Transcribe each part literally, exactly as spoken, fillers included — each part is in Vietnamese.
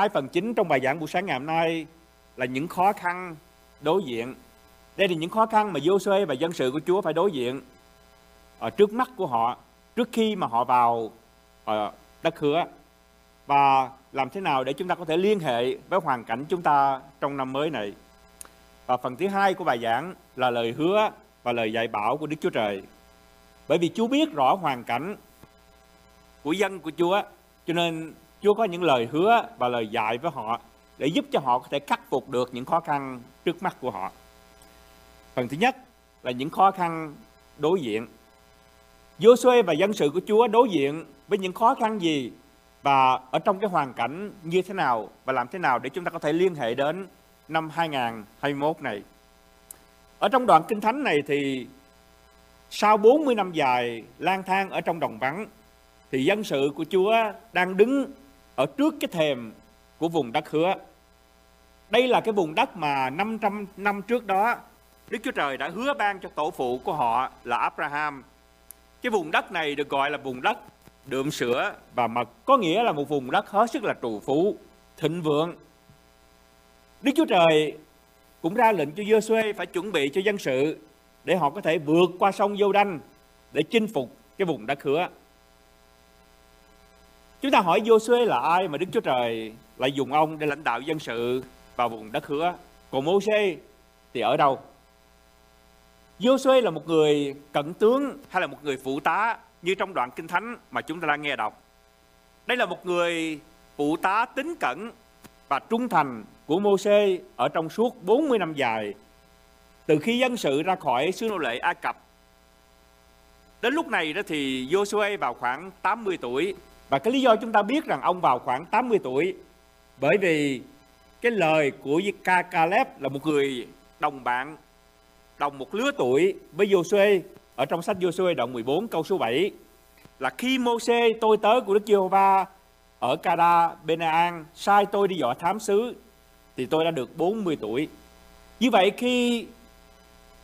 Hai phần chính trong bài giảng buổi sáng ngày hôm nay là những khó khăn đối diện. Đây là những khó khăn mà Giô-suê và dân sự của Chúa phải đối diện ở trước mắt của họ trước khi mà họ vào ở đất hứa, và làm thế nào để chúng ta có thể liên hệ với hoàn cảnh chúng ta trong năm mới này. Và phần thứ hai của bài giảng là lời hứa và lời dạy bảo của Đức Chúa Trời. Bởi vì Chúa biết rõ hoàn cảnh của dân của Chúa, cho nên Chúa có những lời hứa và lời dạy với họ để giúp cho họ có thể khắc phục được những khó khăn trước mắt của họ. Phần thứ nhất là những khó khăn đối diện. Giô-suê và dân sự của Chúa đối diện với những khó khăn gì và ở trong cái hoàn cảnh như thế nào, và làm thế nào để chúng ta có thể liên hệ đến năm hai nghìn không trăm hai mươi mốt này. Ở trong đoạn Kinh Thánh này thì sau bốn mươi năm dài lang thang ở trong đồng vắng, thì dân sự của Chúa đang đứng ở trước cái thềm của vùng đất hứa. Đây là cái vùng đất mà năm trăm năm trước đó Đức Chúa Trời đã hứa ban cho tổ phụ của họ là Abraham. Cái vùng đất này được gọi là vùng đất đượm sữa và mật, có nghĩa là một vùng đất hết sức là trù phú, thịnh vượng. Đức Chúa Trời cũng ra lệnh cho Giô-suê phải chuẩn bị cho dân sự để họ có thể vượt qua sông Giô-đanh để chinh phục cái vùng đất hứa. Chúng ta hỏi Giô-suê là ai mà Đức Chúa Trời lại dùng ông để lãnh đạo dân sự vào vùng đất hứa? Còn Mô-sê thì ở đâu? Giô-suê là một người cận tướng hay là một người phụ tá như trong đoạn Kinh Thánh mà chúng ta đang nghe đọc? Đây là một người phụ tá tín cẩn và trung thành của Mô-sê ở trong suốt bốn mươi năm dài, từ khi dân sự ra khỏi xứ nô lệ Ai Cập. Đến lúc này đó thì Giô-suê vào khoảng tám mươi tuổi. Và cái lý do chúng ta biết rằng ông vào khoảng tám mươi tuổi bởi vì cái lời của Caleb là một người đồng bạn, đồng một lứa tuổi với Giô-suê ở trong sách Giô-suê đoạn mười bốn câu số bảy, là khi Mô-sê tôi tớ của Đức Giê-hô-va ở Kađa-Bên-A-An sai tôi đi dọa thám xứ thì tôi đã được bốn mươi tuổi. Như vậy khi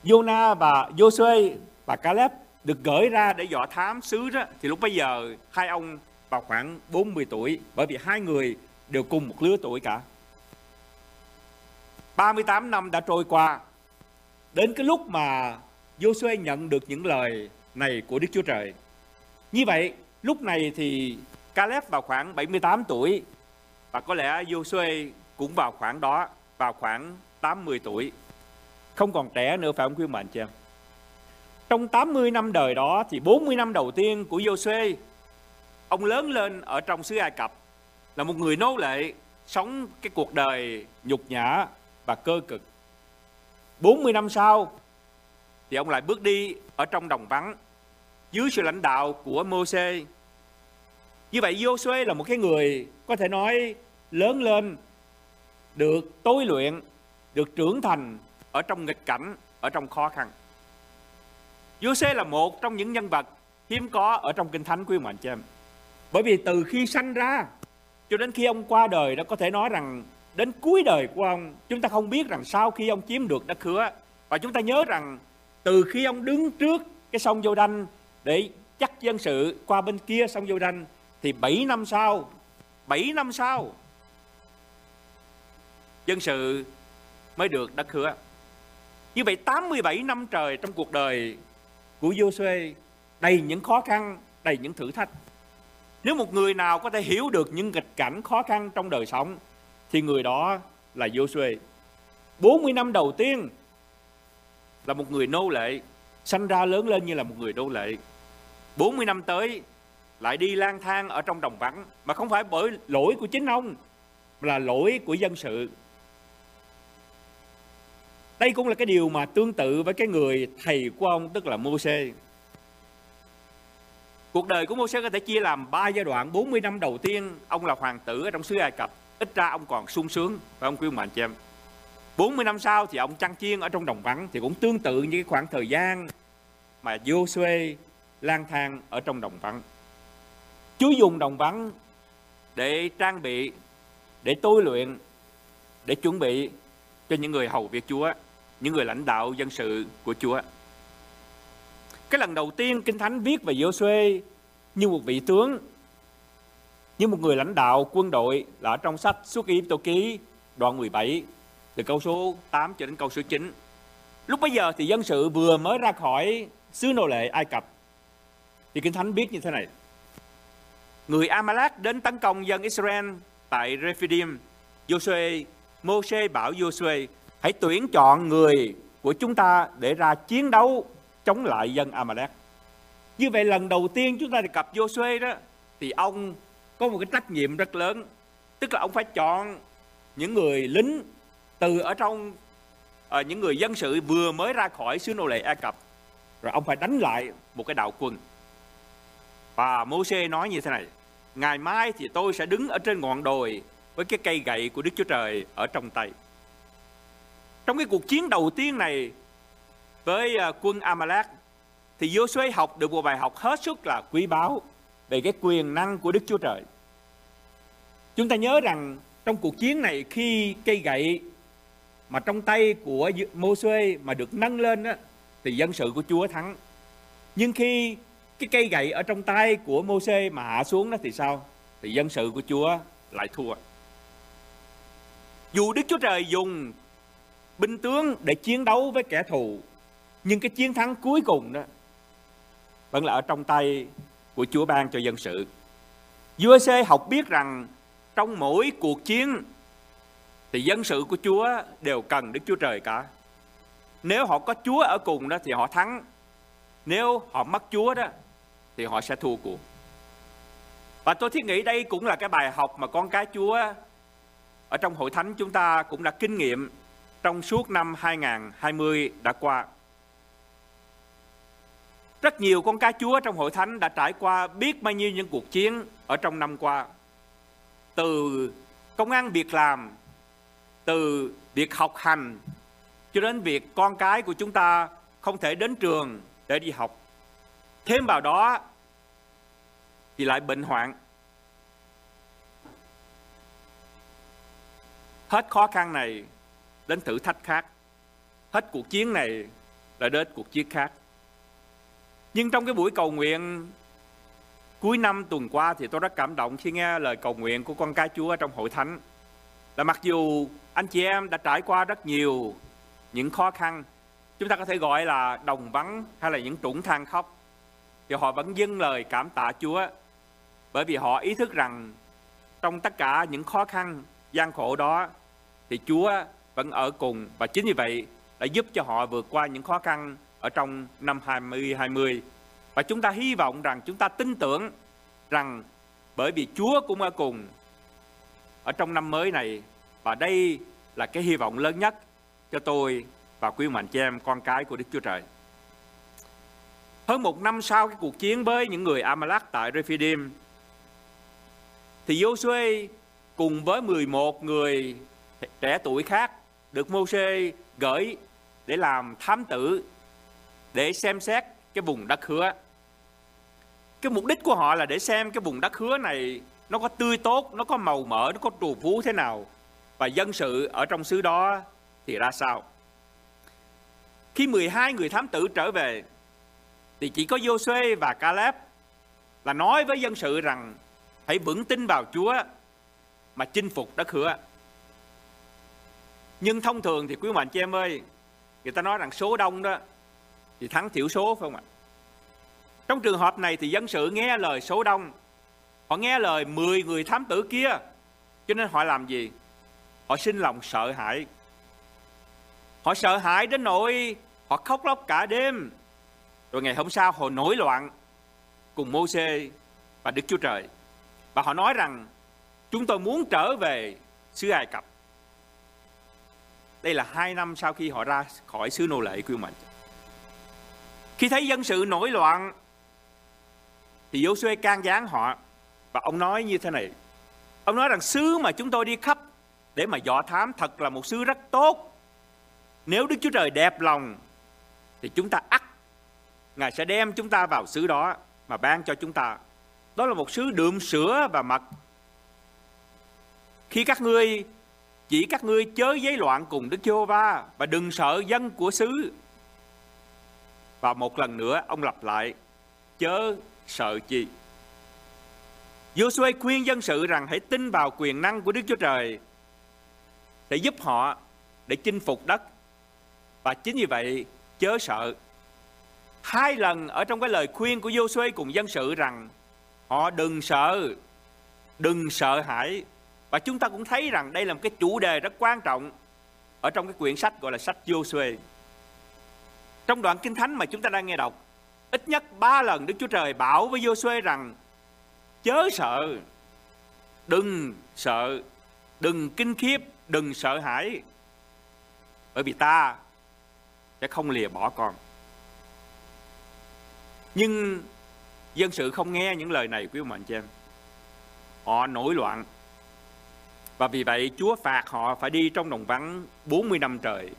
Giô-na và Giô-suê và Caleb được gửi ra để dọa thám xứ đó, thì lúc bấy giờ hai ông vào khoảng bốn mươi tuổi, bởi vì hai người đều cùng một lứa tuổi cả. ba mươi tám năm đã trôi qua. Đến cái lúc mà Giô-suê nhận được những lời này của Đức Chúa Trời. Như vậy, lúc này thì Caleb vào khoảng bảy mươi tám tuổi, và có lẽ Giô-suê cũng vào khoảng đó, vào khoảng tám mươi tuổi. Không còn trẻ nữa, phải không quý mến chị em? Trong tám mươi năm đời đó thì bốn mươi năm đầu tiên của Giô-suê, ông lớn lên ở trong xứ Ai Cập, là một người nô lệ, sống cái cuộc đời nhục nhã và cơ cực. bốn mươi năm sau thì ông lại bước đi ở trong đồng vắng dưới sự lãnh đạo của Mô-sê. Như vậy Giô-suê là một cái người có thể nói lớn lên, được tôi luyện, được trưởng thành ở trong nghịch cảnh, ở trong khó khăn. Giô-suê là một trong những nhân vật hiếm có ở trong Kinh Thánh quý mệnh cho em. Bởi vì từ khi sanh ra cho đến khi ông qua đời, đã có thể nói rằng đến cuối đời của ông, chúng ta không biết rằng sau khi ông chiếm được đất hứa, và chúng ta nhớ rằng từ khi ông đứng trước cái sông Giô-đanh để dắt dân sự qua bên kia sông Giô-đanh, thì bảy năm sau, bảy năm sau dân sự mới được đất hứa. Như vậy tám mươi bảy năm trời trong cuộc đời của Giô-suê đầy những khó khăn, đầy những thử thách. Nếu một người nào có thể hiểu được những nghịch cảnh khó khăn trong đời sống thì người đó là Giô-suê. bốn mươi năm đầu tiên là một người nô lệ, sanh ra lớn lên như là một người nô lệ. bốn mươi năm tới lại đi lang thang ở trong đồng vắng, mà không phải bởi lỗi của chính ông, mà là lỗi của dân sự. Đây cũng là cái điều mà tương tự với cái người thầy của ông, tức là Mô-sê. Cuộc đời của Mô-sê có thể chia làm ba giai đoạn. bốn mươi năm đầu tiên, ông là hoàng tử ở trong xứ Ai Cập, ít ra ông còn sung sướng, phải không quý ông bà anh chị em? bốn mươi năm sau thì ông chăn chiên ở trong đồng vắng, thì cũng tương tự như cái khoảng thời gian mà Giô-suê lang thang ở trong đồng vắng. Chúa dùng đồng vắng để trang bị, để tôi luyện, để chuẩn bị cho những người hầu việc Chúa, những người lãnh đạo dân sự của Chúa. Cái lần đầu tiên Kinh Thánh viết về Giô-suê như một vị tướng như một người lãnh đạo quân đội, là ở trong sách Su-kyi-Tô-kyi đoạn mười bảy từ câu số tám cho đến câu số chín. Lúc bấy giờ thì dân sự vừa mới ra khỏi xứ nô lệ Ai Cập, thì Kinh Thánh viết như thế này: người A-ma-léc đến tấn công dân Israel tại Rephidim. Giô-suê, Mô-sê bảo Giô-suê: hãy tuyển chọn người của chúng ta để ra chiến đấu chống lại dân A-ma-léc. Như vậy lần đầu tiên chúng ta đề cập Giô-suê đó, thì ông có một cái trách nhiệm rất lớn, tức là ông phải chọn những người lính từ ở trong à, những người dân sự vừa mới ra khỏi xứ nô lệ Ai Cập, rồi ông phải đánh lại một cái đạo quân. Và Mô-sê nói như thế này: ngày mai thì tôi sẽ đứng ở trên ngọn đồi với cái cây gậy của Đức Chúa Trời ở trong tay. Trong cái cuộc chiến đầu tiên này với quân A-ma-léc, thì Giô-suê học được một bài học hết sức là quý báu về cái quyền năng của Đức Chúa Trời. Chúng ta nhớ rằng trong cuộc chiến này, khi cây gậy mà trong tay của Mô-suê mà được nâng lên đó, thì dân sự của Chúa thắng. Nhưng khi cái cây gậy ở trong tay của Mô-sê mà hạ xuống đó thì sao? Thì dân sự của Chúa lại thua. Dù Đức Chúa Trời dùng binh tướng để chiến đấu với kẻ thù, nhưng cái chiến thắng cuối cùng đó vẫn là ở trong tay của Chúa ban cho dân sự. Giô-suê học biết rằng trong mỗi cuộc chiến thì dân sự của Chúa đều cần Đức Chúa Trời cả. Nếu họ có Chúa ở cùng đó thì họ thắng, nếu họ mất Chúa đó thì họ sẽ thua cuộc. Và tôi thiết nghĩ đây cũng là cái bài học mà con cái Chúa ở trong hội thánh chúng ta cũng đã kinh nghiệm trong suốt năm hai nghìn không trăm hai mươi đã qua. Rất nhiều con cái Chúa trong hội thánh đã trải qua biết bao nhiêu những cuộc chiến ở trong năm qua. Từ công ăn việc làm, từ việc học hành, cho đến việc con cái của chúng ta không thể đến trường để đi học. Thêm vào đó thì lại bệnh hoạn. Hết khó khăn này đến thử thách khác, hết cuộc chiến này lại đến cuộc chiến khác. Nhưng trong cái buổi cầu nguyện cuối năm tuần qua thì tôi rất cảm động khi nghe lời cầu nguyện của con cái Chúa trong hội thánh. Là mặc dù anh chị em đã trải qua rất nhiều những khó khăn, chúng ta có thể gọi là đồng vắng hay là những trũng than khóc, thì họ vẫn dâng lời cảm tạ Chúa, bởi vì họ ý thức rằng trong tất cả những khó khăn, gian khổ đó thì Chúa vẫn ở cùng, và chính vì vậy đã giúp cho họ vượt qua những khó khăn ở trong năm hai nghìn không trăm hai mươi. Và chúng ta hy vọng rằng, chúng ta tin tưởng rằng bởi vì Chúa cũng ở cùng ở trong năm mới này, và đây là cái hy vọng lớn nhất cho tôi và quý mạnh chị em con cái của Đức Chúa Trời. Hơn một năm sau cái cuộc chiến với những người A-ma-léc tại Rephidim, thì Giô-suê cùng với mười một người trẻ tuổi khác được Mô-sê gửi để làm thám tử, để xem xét cái vùng đất hứa. Cái mục đích của họ là để xem cái vùng đất hứa này nó có tươi tốt, nó có màu mỡ, nó có trù phú thế nào, và dân sự ở trong xứ đó thì ra sao. Khi mười hai người thám tử trở về thì chỉ có Giô-suê và Caleb là nói với dân sự rằng hãy vững tin vào Chúa mà chinh phục đất hứa. Nhưng thông thường thì quý mạnh chị em ơi, người ta nói rằng số đông đó thì thắng thiểu số, phải không ạ? Trong trường hợp này thì dân sự nghe lời số đông, họ nghe lời mười người thám tử kia, cho nên họ làm gì? Họ sinh lòng sợ hãi. Họ sợ hãi đến nỗi họ khóc lóc cả đêm. Rồi ngày hôm sau họ nổi loạn cùng Mô-sê và Đức Chúa Trời, và họ nói rằng chúng tôi muốn trở về xứ Ai Cập. Đây là hai năm sau khi họ ra khỏi xứ nô lệ của mình. Khi thấy dân sự nổi loạn thì Giô-suê can gián họ, và ông nói như thế này. Ông nói rằng xứ mà chúng tôi đi khắp để mà dò thám thật là một xứ rất tốt. Nếu Đức Chúa Trời đẹp lòng thì chúng ta ắt Ngài sẽ đem chúng ta vào xứ đó mà ban cho chúng ta. Đó là một xứ đượm sữa và mật. Khi các ngươi chỉ các ngươi chớ giấy loạn cùng Đức Giê-hô-va và đừng sợ dân của xứ. Và một lần nữa ông lặp lại: chớ sợ chi. Giô-suê khuyên dân sự rằng hãy tin vào quyền năng của Đức Chúa Trời để giúp họ để chinh phục đất. Và chính vì vậy chớ sợ. Hai lần ở trong cái lời khuyên của Giô-suê cùng dân sự rằng họ đừng sợ, đừng sợ hãi. Và chúng ta cũng thấy rằng đây là một cái chủ đề rất quan trọng ở trong cái quyển sách gọi là sách Giô-suê. Trong đoạn Kinh Thánh mà chúng ta đang nghe đọc, ít nhất ba lần Đức Chúa Trời bảo với Giô-suê rằng chớ sợ, đừng sợ, đừng kinh khiếp, đừng sợ hãi, bởi vì ta sẽ không lìa bỏ con. Nhưng dân sự không nghe những lời này, quý ông bà anh chị em. Họ nổi loạn, và vì vậy Chúa phạt họ phải đi trong đồng vắng bốn mươi năm trời.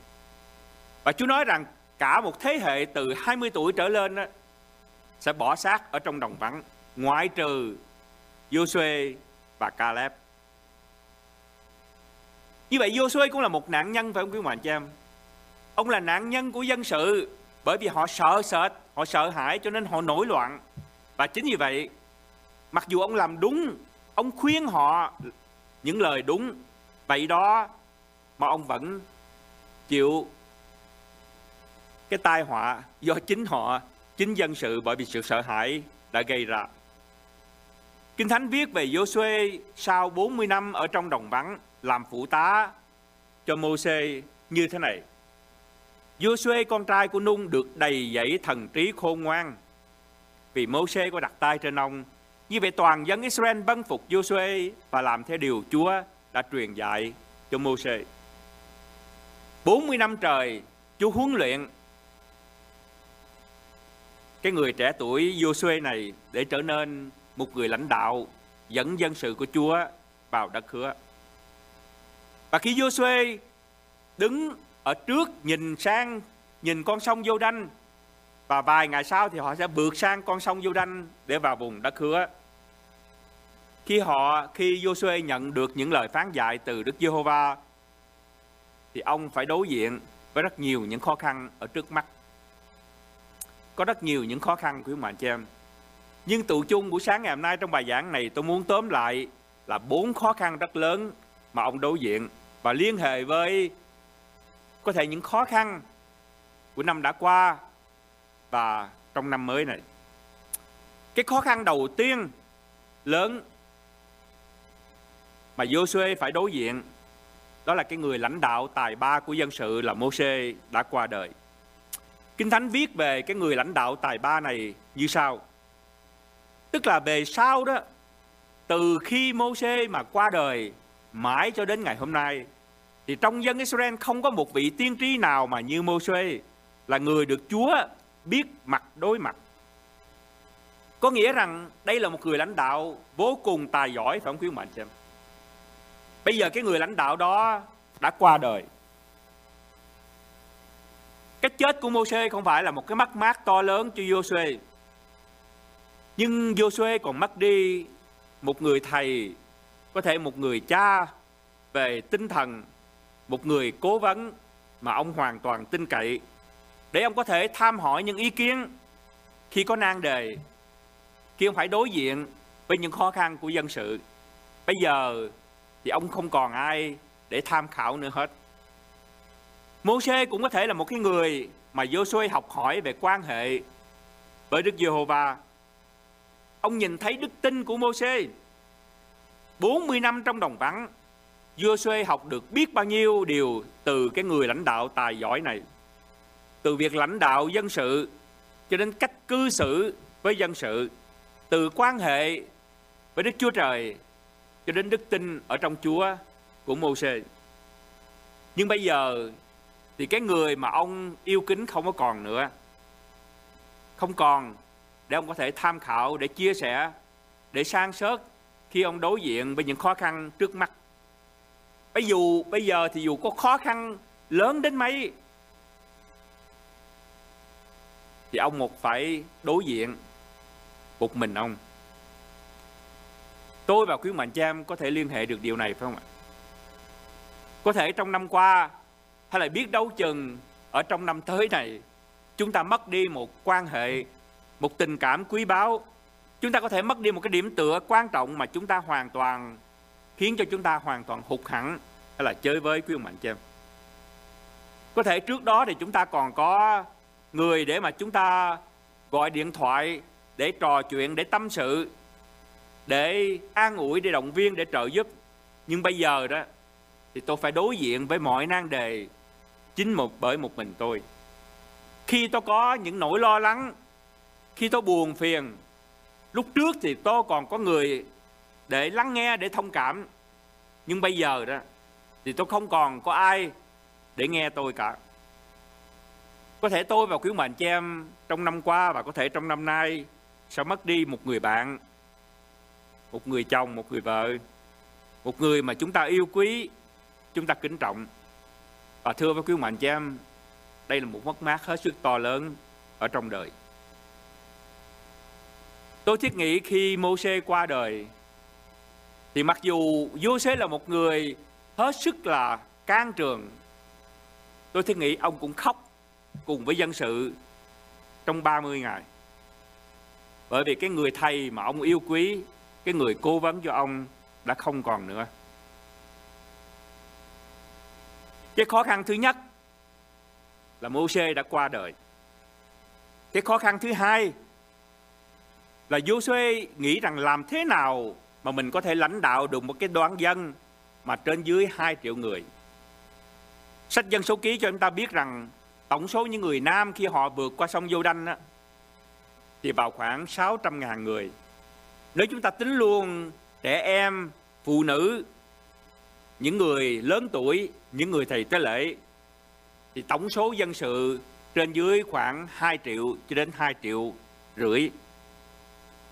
Và Chúa nói rằng cả một thế hệ từ hai mươi tuổi trở lên đó, sẽ bỏ xác ở trong đồng vắng, ngoại trừ Giô-suê và Caleb. Như vậy Giô-suê cũng là một nạn nhân, phải không quý ông bà anh chị em? Ông là nạn nhân của dân sự, bởi vì họ sợ sệt, họ sợ hãi cho nên họ nổi loạn. Và chính vì vậy, mặc dù ông làm đúng, ông khuyên họ những lời đúng, vậy đó mà ông vẫn chịu cái tai họa do chính họ, chính dân sự, bởi vì sự sợ hãi đã gây ra. Kinh Thánh viết về Giô-suê sau bốn mươi năm ở trong đồng vắng làm phụ tá cho Mô-sê như thế này. Giô-suê con trai của Nung được đầy dẫy thần trí khôn ngoan vì Mô-sê có đặt tay trên ông. Như vậy toàn dân Israel vâng phục Giô-suê và làm theo điều Chúa đã truyền dạy cho Mô-sê. bốn mươi năm trời Chúa huấn luyện cái người trẻ tuổi Giô-suê này để trở nên một người lãnh đạo dẫn dân sự của Chúa vào đất hứa. Và khi Giô-suê đứng ở trước nhìn sang, nhìn con sông Giô-đanh, và vài ngày sau thì họ sẽ vượt sang con sông Giô-đanh để vào vùng đất hứa. Khi họ, khi Giô-suê nhận được những lời phán dạy từ Đức Giê-hô-va, thì ông phải đối diện với rất nhiều những khó khăn ở trước mắt. Có rất nhiều những khó khăn, quý ông bà anh chị em. Nhưng tụ chung buổi sáng ngày hôm nay trong bài giảng này, tôi muốn tóm lại là bốn khó khăn rất lớn mà ông đối diện, và liên hệ với có thể những khó khăn của năm đã qua và trong năm mới này. Cái khó khăn đầu tiên lớn mà Giô-suê phải đối diện, đó là cái người lãnh đạo tài ba của dân sự là Mô-sê đã qua đời. Kinh Thánh viết về cái người lãnh đạo tài ba này như sau. Tức là về sau đó, từ khi Mô-sê mà qua đời mãi cho đến ngày hôm nay, thì trong dân Israel không có một vị tiên tri nào mà như Mô-sê, là người được Chúa biết mặt đối mặt. Có nghĩa rằng đây là một người lãnh đạo vô cùng tài giỏi, phải không quý ông bà anh chị em? Bây giờ cái người lãnh đạo đó đã qua đời. Cái chết của Mô-sê không phải là một cái mất mát to lớn cho Giô-suê, nhưng Giô-suê còn mất đi một người thầy, có thể một người cha về tinh thần, một người cố vấn mà ông hoàn toàn tin cậy, để ông có thể tham hỏi những ý kiến khi có nan đề, khi ông phải đối diện với những khó khăn của dân sự. Bây giờ thì ông không còn ai để tham khảo nữa hết. Mô-sê cũng có thể là một cái người mà Giô-suê học hỏi về quan hệ với Đức Giê-hô-va. Ông nhìn thấy đức tin của Mô-sê. bốn mươi năm trong đồng vắng, Giô-suê học được biết bao nhiêu điều từ cái người lãnh đạo tài giỏi này. Từ việc lãnh đạo dân sự cho đến cách cư xử với dân sự, từ quan hệ với Đức Chúa Trời cho đến đức tin ở trong Chúa của Mô-sê. Nhưng bây giờ thì cái người mà ông yêu kính không có còn nữa, không còn để ông có thể tham khảo, để chia sẻ, để san sớt khi ông đối diện với những khó khăn trước mắt. Bây dù bây giờ thì dù có khó khăn lớn đến mấy, thì ông một phải đối diện một mình ông. Tôi và quý mạnh cha em có thể liên hệ được điều này, phải không ạ? Có thể trong năm qua, hay là biết đâu chừng ở trong năm tới này, chúng ta mất đi một quan hệ, một tình cảm quý báu chúng ta có thể mất đi một cái điểm tựa quan trọng mà chúng ta hoàn toàn khiến cho chúng ta hoàn toàn hụt hẳn, hay là chơi với quý ông bạn chị em. Có thể trước đó thì chúng ta còn có người để mà chúng ta gọi điện thoại để trò chuyện, để tâm sự, để an ủi, để động viên, để trợ giúp. Nhưng bây giờ đó thì tôi phải đối diện với mọi nan đề chính một bởi một mình tôi. Khi tôi có những nỗi lo lắng, khi tôi buồn phiền, lúc trước thì tôi còn có người để lắng nghe, để thông cảm. Nhưng bây giờ đó thì tôi không còn có ai để nghe tôi cả. Có thể tôi và quý mệnh cho em trong năm qua và có thể trong năm nay sẽ mất đi một người bạn, một người chồng, một người vợ, một người mà chúng ta yêu quý, chúng ta kính trọng. Và thưa với quý mệnh cho em, đây là một mất mát hết sức to lớn ở trong đời. Tôi thiết nghĩ khi Mô-sê qua đời thì mặc dù Giô-sê là một người hết sức là can trường, tôi thiết nghĩ ông cũng khóc cùng với dân sự trong ba mươi ngày. Bởi vì cái người thầy mà ông yêu quý, cái người cố vấn cho ông đã không còn nữa. Cái khó khăn thứ nhất là Mô-sê đã qua đời. Cái khó khăn thứ hai là Giô-suê nghĩ rằng làm thế nào mà mình có thể lãnh đạo được một cái đoàn dân mà trên dưới hai triệu người. Sách Dân Số Ký cho chúng ta biết rằng tổng số những người nam khi họ vượt qua sông Giô-đanh á, thì vào khoảng sáu trăm ngàn người. Nếu chúng ta tính luôn trẻ em, phụ nữ, những người lớn tuổi, những người thầy tế lễ, thì tổng số dân sự trên dưới khoảng hai triệu cho đến hai triệu rưỡi.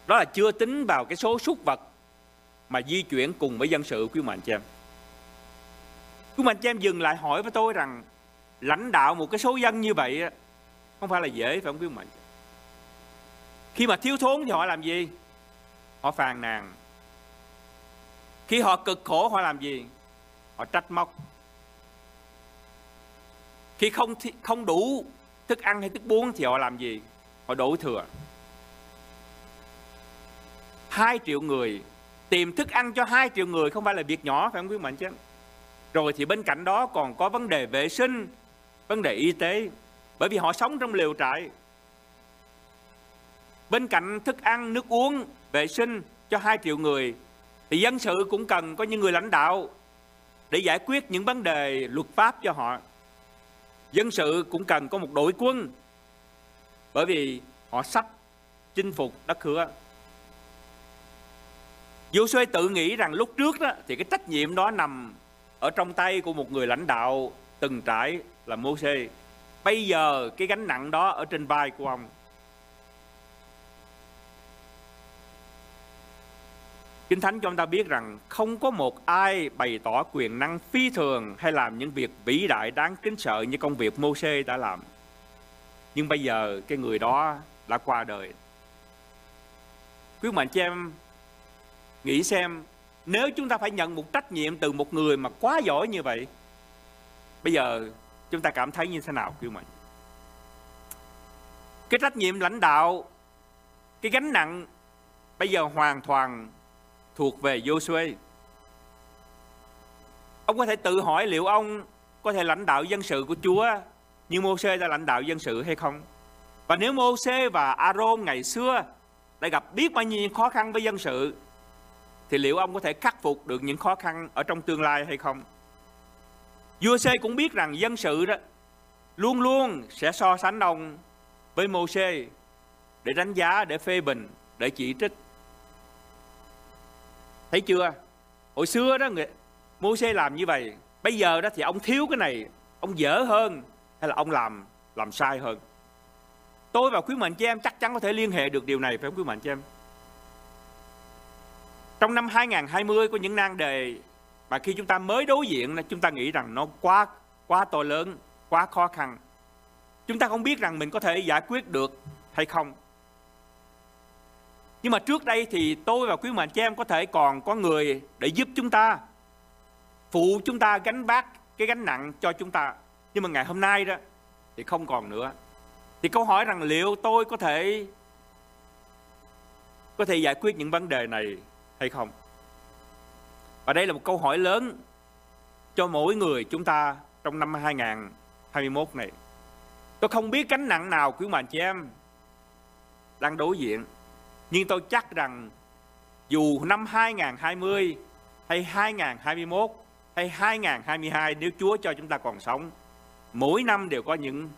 Đó là chưa tính vào cái số súc vật mà di chuyển cùng với dân sự, quý mạnh cho em. Quý mạnh cho em dừng lại hỏi với tôi rằng lãnh đạo một cái số dân như vậy không phải là dễ, phải không quý mạnh? Khi mà thiếu thốn thì họ làm gì? Họ phàn nàn. Khi họ cực khổ họ làm gì? Họ trách móc. Khi không, không đủ thức ăn hay thức uống thì họ làm gì? Họ đổ thừa. Hai triệu người, tìm thức ăn cho hai triệu người không phải là việc nhỏ, phải không quý mạnh chứ? Rồi thì bên cạnh đó còn có vấn đề vệ sinh, vấn đề y tế, bởi vì họ sống trong lều trại. Bên cạnh thức ăn, nước uống, vệ sinh cho hai triệu người, thì dân sự cũng cần có những người lãnh đạo để giải quyết những vấn đề luật pháp cho họ. Dân sự cũng cần có một đội quân, bởi vì họ sắp chinh phục đất hứa. Giô-suê tự nghĩ rằng lúc trước đó thì cái trách nhiệm đó nằm ở trong tay của một người lãnh đạo từng trải là Mô-sê. Bây giờ cái gánh nặng đó ở trên vai của ông. Kinh Thánh cho chúng ta biết rằng không có một ai bày tỏ quyền năng phi thường hay làm những việc vĩ đại đáng kính sợ như công việc Mô-sê đã làm. Nhưng bây giờ cái người đó đã qua đời. Quý mệnh cho em nghĩ xem, nếu chúng ta phải nhận một trách nhiệm từ một người mà quá giỏi như vậy, bây giờ chúng ta cảm thấy như thế nào quý mệnh? Cái trách nhiệm lãnh đạo, cái gánh nặng bây giờ hoàn toàn thuộc về Giô-suê. Ông có thể tự hỏi liệu ông có thể lãnh đạo dân sự của Chúa như Mô-sê đã lãnh đạo dân sự hay không? Và nếu Mô-sê và A-rôn ngày xưa đã gặp biết bao nhiêu khó khăn với dân sự, thì liệu ông có thể khắc phục được những khó khăn ở trong tương lai hay không? Giô-suê cũng biết rằng dân sự đó luôn luôn sẽ so sánh ông với Mô-sê để đánh giá, để phê bình, để chỉ trích. Thấy chưa? Hồi xưa đó Mô-sê làm như vậy, bây giờ đó thì ông thiếu cái này, ông dở hơn hay là ông làm làm sai hơn. Tôi và quý mệnh cho em chắc chắn có thể liên hệ được điều này, phải không quý mệnh cho em? Trong năm hai không hai không có những nan đề mà khi chúng ta mới đối diện là chúng ta nghĩ rằng nó quá quá to lớn, quá khó khăn. Chúng ta không biết rằng mình có thể giải quyết được hay không. Nhưng mà trước đây thì tôi và quý mệnh cho em có thể còn có người để giúp chúng ta, phụ chúng ta gánh vác cái gánh nặng cho chúng ta. Nhưng mà ngày hôm nay đó thì không còn nữa. Thì câu hỏi rằng liệu tôi có thể có thể giải quyết những vấn đề này hay không? Và đây là một câu hỏi lớn cho mỗi người chúng ta trong năm hai nghìn không trăm hai mươi mốt này. Tôi không biết gánh nặng nào của anh chị em đang đối diện, nhưng tôi chắc rằng dù năm hai nghìn không trăm hai mươi hay hai nghìn không trăm hai mươi mốt hay hai nghìn không trăm hai mươi hai, nếu Chúa cho chúng ta còn sống, mỗi năm đều có những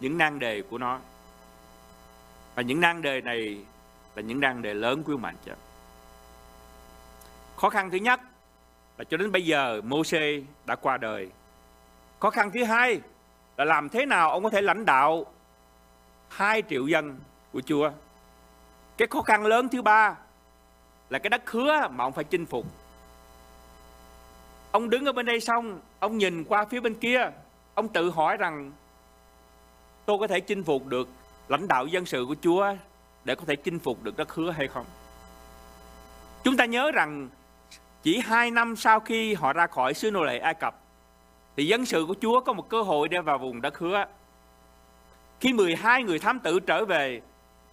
những nan đề của nó. Và những nan đề này là những nan đề lớn của anh chị em. Khó khăn thứ nhất là cho đến bây giờ Moses đã qua đời. Khó khăn thứ hai là làm thế nào ông có thể lãnh đạo hai triệu dân của Chúa. Cái khó khăn lớn thứ ba là cái đất hứa mà ông phải chinh phục. Ông đứng ở bên đây xong, ông nhìn qua phía bên kia, ông tự hỏi rằng tôi có thể chinh phục được lãnh đạo dân sự của Chúa để có thể chinh phục được đất hứa hay không? Chúng ta nhớ rằng chỉ hai năm sau khi họ ra khỏi xứ nô lệ Ai Cập thì dân sự của Chúa có một cơ hội để vào vùng đất hứa. Khi mười hai người thám tử trở về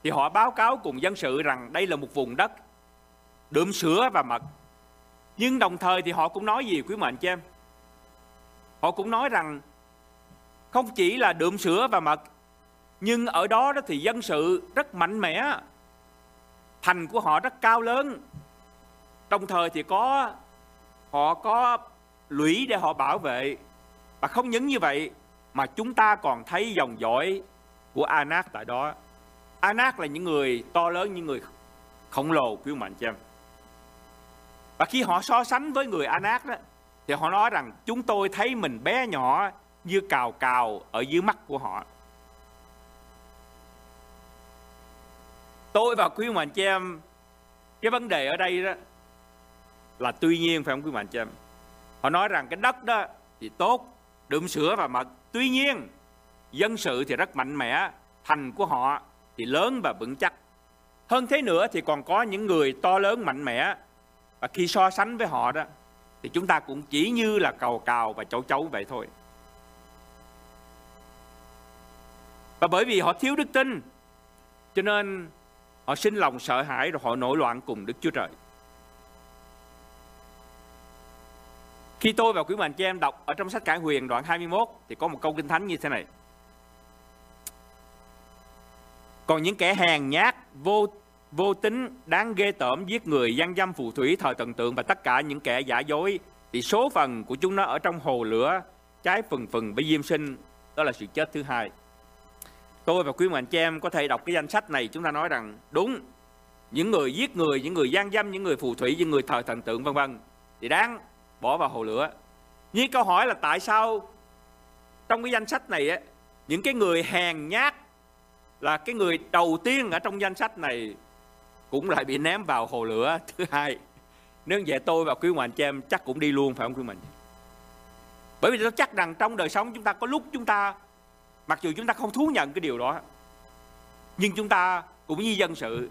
thì họ báo cáo cùng dân sự rằng đây là một vùng đất đượm sữa và mật. Nhưng đồng thời thì họ cũng nói gì quý mệnh cho em? Họ cũng nói rằng không chỉ là đượm sữa và mật, nhưng ở đó thì dân sự rất mạnh mẽ, thành của họ rất cao lớn. Đồng thời thì có họ có lũy để họ bảo vệ. Và không những như vậy mà chúng ta còn thấy dòng dõi của A-ma-léc tại đó. A-ma-léc là những người to lớn, những người khổng lồ quý mạnh cho em. Và khi họ so sánh với người A-ma-léc đó thì họ nói rằng chúng tôi thấy mình bé nhỏ như cào cào ở dưới mắt của họ. Tôi và quý mạnh cho em, cái vấn đề ở đây đó là tuy nhiên, phải không quý mạnh cho em? Họ nói rằng cái đất đó thì tốt, đượm sữa và mật, tuy nhiên dân sự thì rất mạnh mẽ, thành của họ thì lớn và vững chắc. Hơn thế nữa thì còn có những người to lớn mạnh mẽ, và khi so sánh với họ đó thì chúng ta cũng chỉ như là cào cào và chấu chấu vậy thôi. Và bởi vì họ thiếu đức tin cho nên họ sinh lòng sợ hãi, rồi họ nổi loạn cùng Đức Chúa Trời. Khi tôi và quý mạnh cho em đọc ở trong sách Cải Huyền đoạn hai mươi mốt thì có một câu kinh thánh như thế này: còn những kẻ hèn nhát, vô vô tính, đáng ghê tởm, giết người, gian dâm, phù thủy, thờ thần tượng và tất cả những kẻ giả dối thì số phần của chúng nó ở trong hồ lửa cháy phừng phừng với diêm sinh, đó là sự chết thứ hai. Tôi và quý mạnh cho em có thể đọc cái danh sách này, chúng ta nói rằng đúng, những người giết người, những người gian dâm, những người phù thủy, những người thờ thần tượng vân vân thì đáng bỏ vào hồ lửa. Nhưng câu hỏi là tại sao trong cái danh sách này á, những cái người hèn nhát là cái người đầu tiên ở trong danh sách này cũng lại bị ném vào hồ lửa thứ hai? Nếu vậy tôi và quý mạnh cho em chắc cũng đi luôn, phải không quý mạnh? Bởi vì tôi chắc rằng trong đời sống chúng ta có lúc chúng ta, mặc dù chúng ta không thú nhận cái điều đó, nhưng chúng ta cũng như dân sự,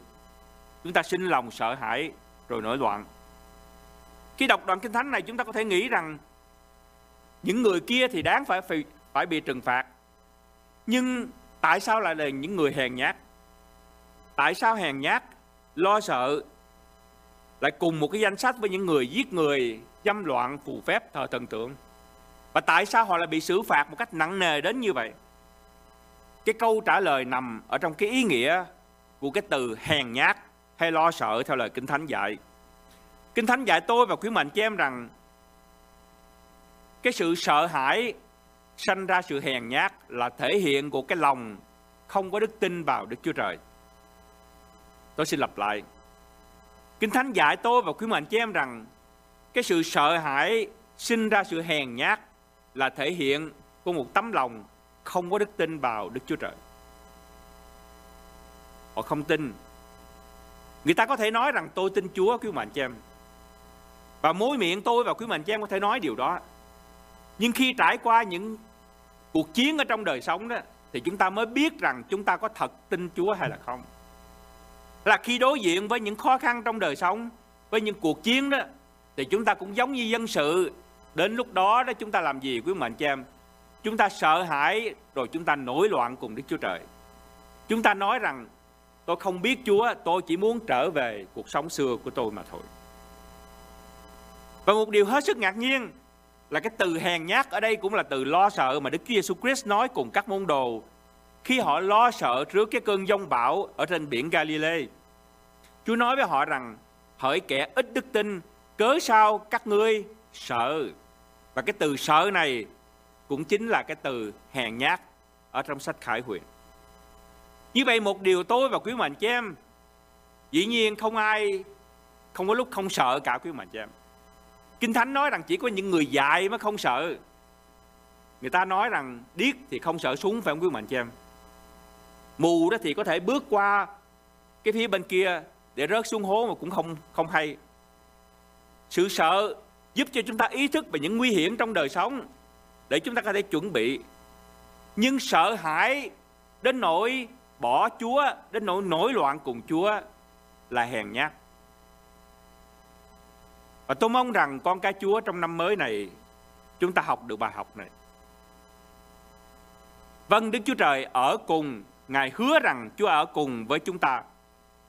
chúng ta sinh lòng sợ hãi rồi nổi loạn. Khi đọc đoạn kinh thánh này chúng ta có thể nghĩ rằng những người kia thì đáng phải, phải, phải bị trừng phạt. Nhưng tại sao lại là những người hèn nhát? Tại sao hèn nhát, lo sợ lại cùng một cái danh sách với những người giết người, dâm loạn, phù phép, thờ thần tượng? Và tại sao họ lại bị xử phạt một cách nặng nề đến như vậy? Cái câu trả lời nằm ở trong cái ý nghĩa của cái từ hèn nhát hay lo sợ theo lời Kinh Thánh dạy. Kinh Thánh dạy tôi và quý mạnh cho em rằng cái sự sợ hãi sanh ra sự hèn nhát là thể hiện của cái lòng không có đức tin vào Đức Chúa Trời. Tôi xin lặp lại. Kinh Thánh dạy tôi và quý mạnh cho em rằng cái sự sợ hãi sinh ra sự hèn nhát là thể hiện của một tấm lòng không có đức tin vào Đức Chúa Trời. Họ không tin. Người ta có thể nói rằng tôi tin Chúa quý mạnh cho em, và mối miệng tôi và quý mạnh cho em có thể nói điều đó. Nhưng khi trải qua những cuộc chiến ở trong đời sống đó thì chúng ta mới biết rằng chúng ta có thật tin Chúa hay là không. Là khi đối diện với những khó khăn trong đời sống, với những cuộc chiến đó, thì chúng ta cũng giống như dân sự. Đến lúc đó đó chúng ta làm gì quý mệnh cho em? Chúng ta sợ hãi rồi chúng ta nổi loạn cùng Đức Chúa Trời. Chúng ta nói rằng tôi không biết Chúa, tôi chỉ muốn trở về cuộc sống xưa của tôi mà thôi. Và một điều hết sức ngạc nhiên là cái từ hèn nhát ở đây cũng là từ lo sợ mà Đức Chúa Giêsu Christ nói cùng các môn đồ khi họ lo sợ trước cái cơn giông bão ở trên biển Galilee. Chúa nói với họ rằng: hỡi kẻ ít đức tin, cớ sao các ngươi sợ? Và cái từ sợ này cũng chính là cái từ hèn nhát ở trong sách Khải Huyền. Như vậy một điều tôi và quý mạnh chị em, dĩ nhiên không ai không có lúc không sợ cả quý mạnh chị em. Kinh Thánh nói rằng chỉ có những người dại mới không sợ. Người ta nói rằng điếc thì không sợ súng, phải không quý mạnh chị em? Mù đó thì có thể bước qua cái phía bên kia để rớt xuống hố mà cũng không không hay. Sự sợ giúp cho chúng ta ý thức về những nguy hiểm trong đời sống để chúng ta có thể chuẩn bị. Nhưng sợ hãi đến nỗi bỏ Chúa, đến nỗi nổi loạn cùng Chúa là hèn nhát. Và tôi mong rằng con cái Chúa trong năm mới này chúng ta học được bài học này. Vâng, Đức Chúa Trời ở cùng, Ngài hứa rằng Chúa ở cùng với chúng ta.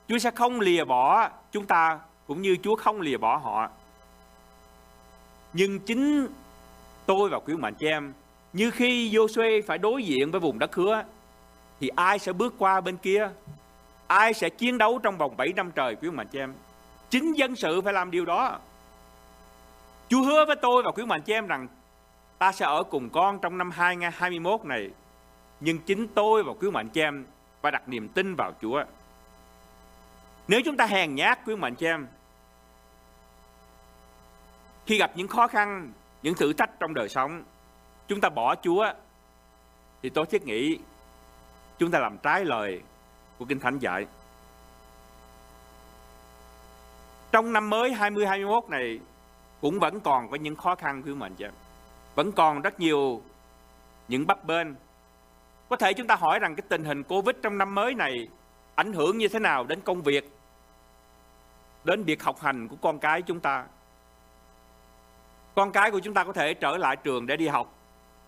Chúa sẽ không lìa bỏ chúng ta cũng như Chúa không lìa bỏ họ. Nhưng chính tôi và quý mạnh chị em, như khi Giô-suê phải đối diện với vùng đất hứa, thì ai sẽ bước qua bên kia? Ai sẽ chiến đấu trong vòng bảy năm trời quý mạnh chị em? Chính dân sự phải làm điều đó. Chúa hứa với tôi và quý mạnh chị em rằng ta sẽ ở cùng con trong năm hai nghìn không trăm hai mươi mốt này. Nhưng chính tôi và quý mạnh chị em phải đặt niềm tin vào Chúa. Nếu chúng ta hèn nhát quý mạnh chị em, khi gặp những khó khăn, những thử thách trong đời sống, chúng ta bỏ Chúa, thì tôi thiết nghĩ chúng ta làm trái lời của Kinh Thánh dạy. Trong năm mới hai không hai mốt này cũng vẫn còn có những khó khăn của mình, vẫn còn rất nhiều những bấp bênh. Có thể chúng ta hỏi rằng cái tình hình Covid trong năm mới này ảnh hưởng như thế nào đến công việc, đến việc học hành của con cái chúng ta. Con cái của chúng ta có thể trở lại trường để đi học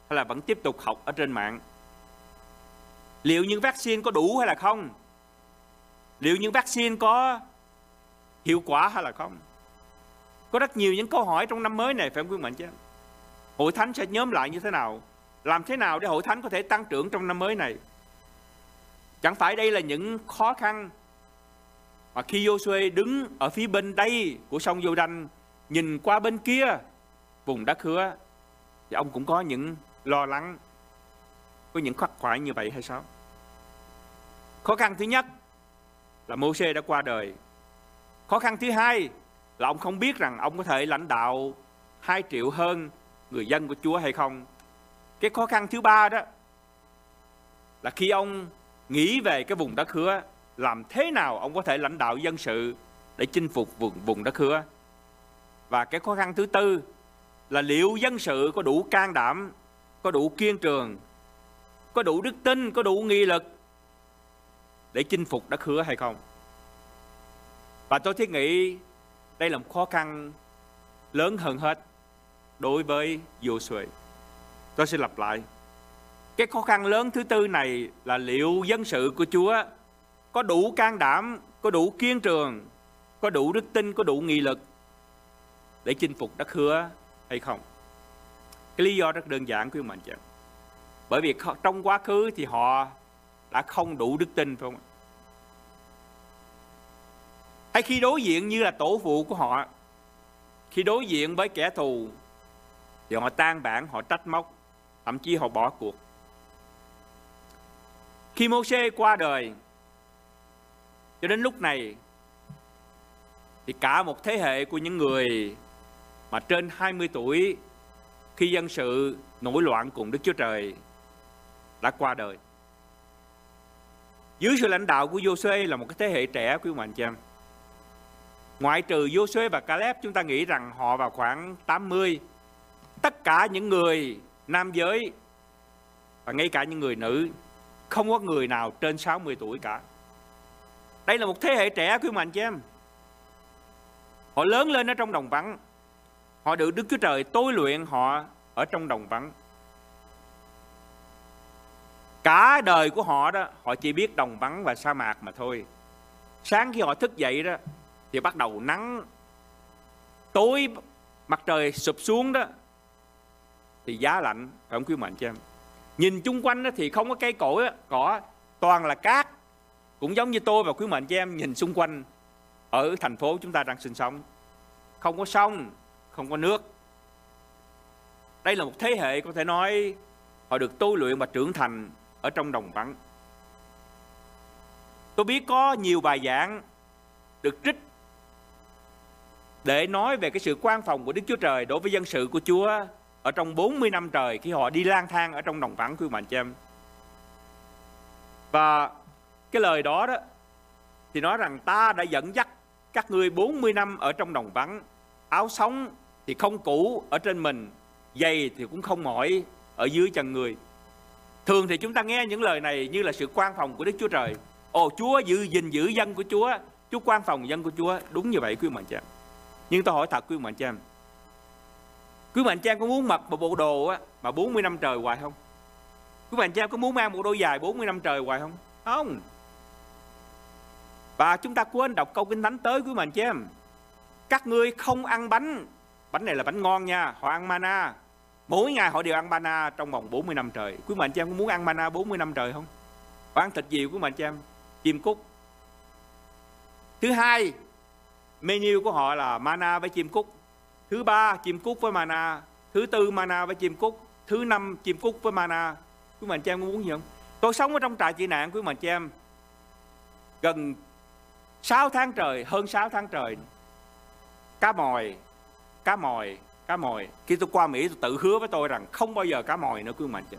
hay là vẫn tiếp tục học ở trên mạng. Liệu những vaccine có đủ hay là không? Liệu những vaccine có hiệu quả hay là không? Có rất nhiều những câu hỏi trong năm mới này phải không quý mạnh chứ? Hội thánh sẽ nhóm lại như thế nào? Làm thế nào để hội thánh có thể tăng trưởng trong năm mới này? Chẳng phải đây là những khó khăn mà khi Giô-suê đứng ở phía bên đây của sông Giô-đanh, nhìn qua bên kia vùng đất hứa, thì ông cũng có những lo lắng, có những khắc khoải như vậy hay sao? Khó khăn thứ nhất là Mô-sê đã qua đời. Khó khăn thứ hai là ông không biết rằng ông có thể lãnh đạo hai triệu hơn người dân của Chúa hay không. Cái khó khăn thứ ba đó là khi ông nghĩ về cái vùng đất hứa, làm thế nào ông có thể lãnh đạo dân sự để chinh phục vùng, vùng đất hứa. Và cái khó khăn thứ tư là liệu dân sự có đủ can đảm, có đủ kiên trường, có đủ đức tin, có đủ nghị lực để chinh phục đất hứa hay không. Và tôi thiết nghĩ đây là một khó khăn lớn hơn hết đối với Giô-suê. Tôi sẽ lặp lại. Cái khó khăn lớn thứ tư này là liệu dân sự của Chúa có đủ can đảm, có đủ kiên trường, có đủ đức tin, có đủ nghị lực để chinh phục đất hứa hay không. Cái lý do rất đơn giản quý mạnh chị em, bởi vì trong quá khứ thì họ đã không đủ đức tin, phải không? Hay khi đối diện như là tổ phụ của họ, khi đối diện với kẻ thù thì họ tan bản, họ trách móc, thậm chí họ bỏ cuộc. Khi Mô-sê qua đời cho đến lúc này thì cả một thế hệ của những người mà trên hai mươi tuổi khi dân sự nổi loạn cùng Đức Chúa Trời đã qua đời. Dưới sự lãnh đạo của Giô-suê là một cái thế hệ trẻ quý mạnh chị em. Ngoại trừ Giô-suê và Caleb, chúng ta nghĩ rằng họ vào khoảng tám mươi. Tất cả những người nam giới và ngay cả những người nữ, không có người nào trên sáu mươi tuổi cả. Đây là một thế hệ trẻ quý mạnh chị em. Họ lớn lên ở trong đồng vắng. Họ được Đức Chúa Trời tôi luyện họ ở trong đồng vắng. Cả đời của họ đó, họ chỉ biết đồng vắng và sa mạc mà thôi. Sáng khi họ thức dậy đó thì bắt đầu nắng, tối mặt trời sụp xuống đó thì giá lạnh, phải không quý mạnh cho em? Nhìn chung quanh đó thì không có cây cối, cỏ, toàn là cát. Cũng giống như tôi và quý mệnh cho em nhìn xung quanh ở thành phố chúng ta đang sinh sống, không có sông, không có nước. Đây là một thế hệ có thể nói họ được tu luyện và trưởng thành ở trong đồng vắng. Tôi biết có nhiều bài giảng được trích để nói về cái sự quan phòng của Đức Chúa Trời đối với dân sự của Chúa ở trong bốn mươi năm trời khi họ đi lang thang ở trong đồng vắng, quý mệnh cho em. Và cái lời đó đó thì nói rằng ta đã dẫn dắt các ngươi bốn mươi năm ở trong đồng vắng, áo sống thì không cũ ở trên mình, giày thì cũng không mỏi ở dưới chân người. Thường thì chúng ta nghe những lời này như là sự quan phòng của Đức Chúa Trời. Ồ, Chúa giữ gìn giữ dân của Chúa, Chúa quan phòng dân của Chúa. Đúng như vậy quý mạnh cha. Nhưng tôi hỏi thật quý mạnh cha, quý mạnh cha có muốn mặc một bộ đồ á mà bốn mươi năm trời hoài không? Quý mạnh cha có muốn mang một đôi giày bốn mươi năm trời hoài không? Không. Và chúng ta quên đọc câu Kinh Thánh tới quý mạnh cha, các ngươi không ăn bánh. Bánh này là bánh ngon nha, họ ăn mana. Mỗi ngày họ đều ăn mana trong vòng bốn mươi năm trời. Quý mạnh cha có muốn ăn mana bốn mươi năm trời không? Họ ăn thịt gì quý mạnh cha? Chim cút. Thứ hai, menu của họ là mana với chim cút. Thứ ba, chim cút với mana. Thứ tư, mana với chim cút. Thứ năm, chim cút với mana. Quý mạnh cha có muốn gì không? Tôi sống ở trong trại tị nạn quý mạnh cha em gần sáu tháng trời, hơn sáu tháng trời. Cá mòi, cá mòi, cá mòi. Khi tôi qua Mỹ tôi tự hứa với tôi rằng không bao giờ cá mòi nữa quý mạnh cha.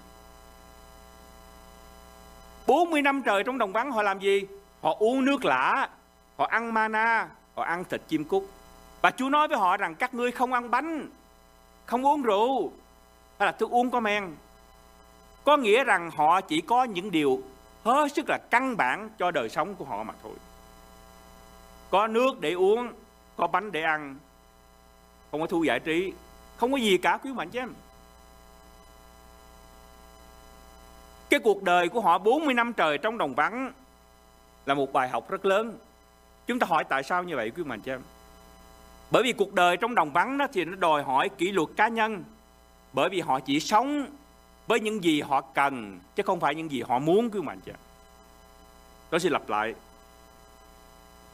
bốn mươi năm trời trong đồng vắng họ làm gì? Họ uống nước lã, họ ăn mana, họ ăn thịt chim cút. Và Chúa nói với họ rằng các ngươi không ăn bánh, không uống rượu hay là thức uống có men. Có nghĩa rằng họ chỉ có những điều hết sức là căn bản cho đời sống của họ mà thôi. Có nước để uống, có bánh để ăn, không có thú giải trí, không có gì cả quý mạnh chứ em. Cái cuộc đời của họ bốn mươi năm trời trong đồng vắng là một bài học rất lớn. Chúng ta hỏi tại sao như vậy quý mạnh chứ em? Bởi vì cuộc đời trong đồng vắng đó thì nó đòi hỏi kỷ luật cá nhân. Bởi vì họ chỉ sống với những gì họ cần chứ không phải những gì họ muốn quý mạnh chứ. Tôi xin lặp lại.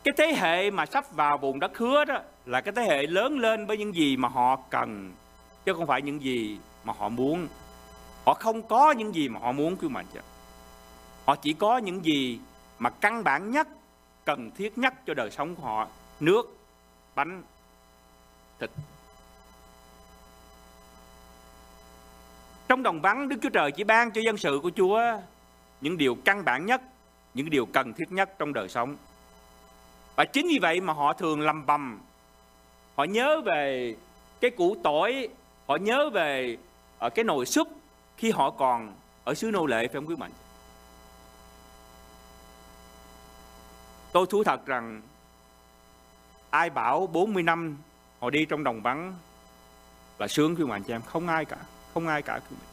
Cái thế hệ mà sắp vào vùng đất hứa đó là cái thế hệ lớn lên với những gì mà họ cần chứ không phải những gì mà họ muốn. Họ không có những gì mà họ muốn quý mạnh chứ. Họ chỉ có những gì mà căn bản nhất, cần thiết nhất cho đời sống của họ: nước, bánh, thịt. Trong đồng vắng, Đức Chúa Trời chỉ ban cho dân sự của Chúa những điều căn bản nhất, những điều cần thiết nhất trong đời sống. Và chính vì vậy mà họ thường lầm bầm. Họ nhớ về cái củ tỏi, họ nhớ về cái nồi súp khi họ còn ở xứ nô lệ, phải không quý mạnh? Tôi thú thật rằng ai bảo bốn mươi năm họ đi trong đồng vắng là sướng quý mạnh cho em? Không ai cả. Không ai cả quý mạnh.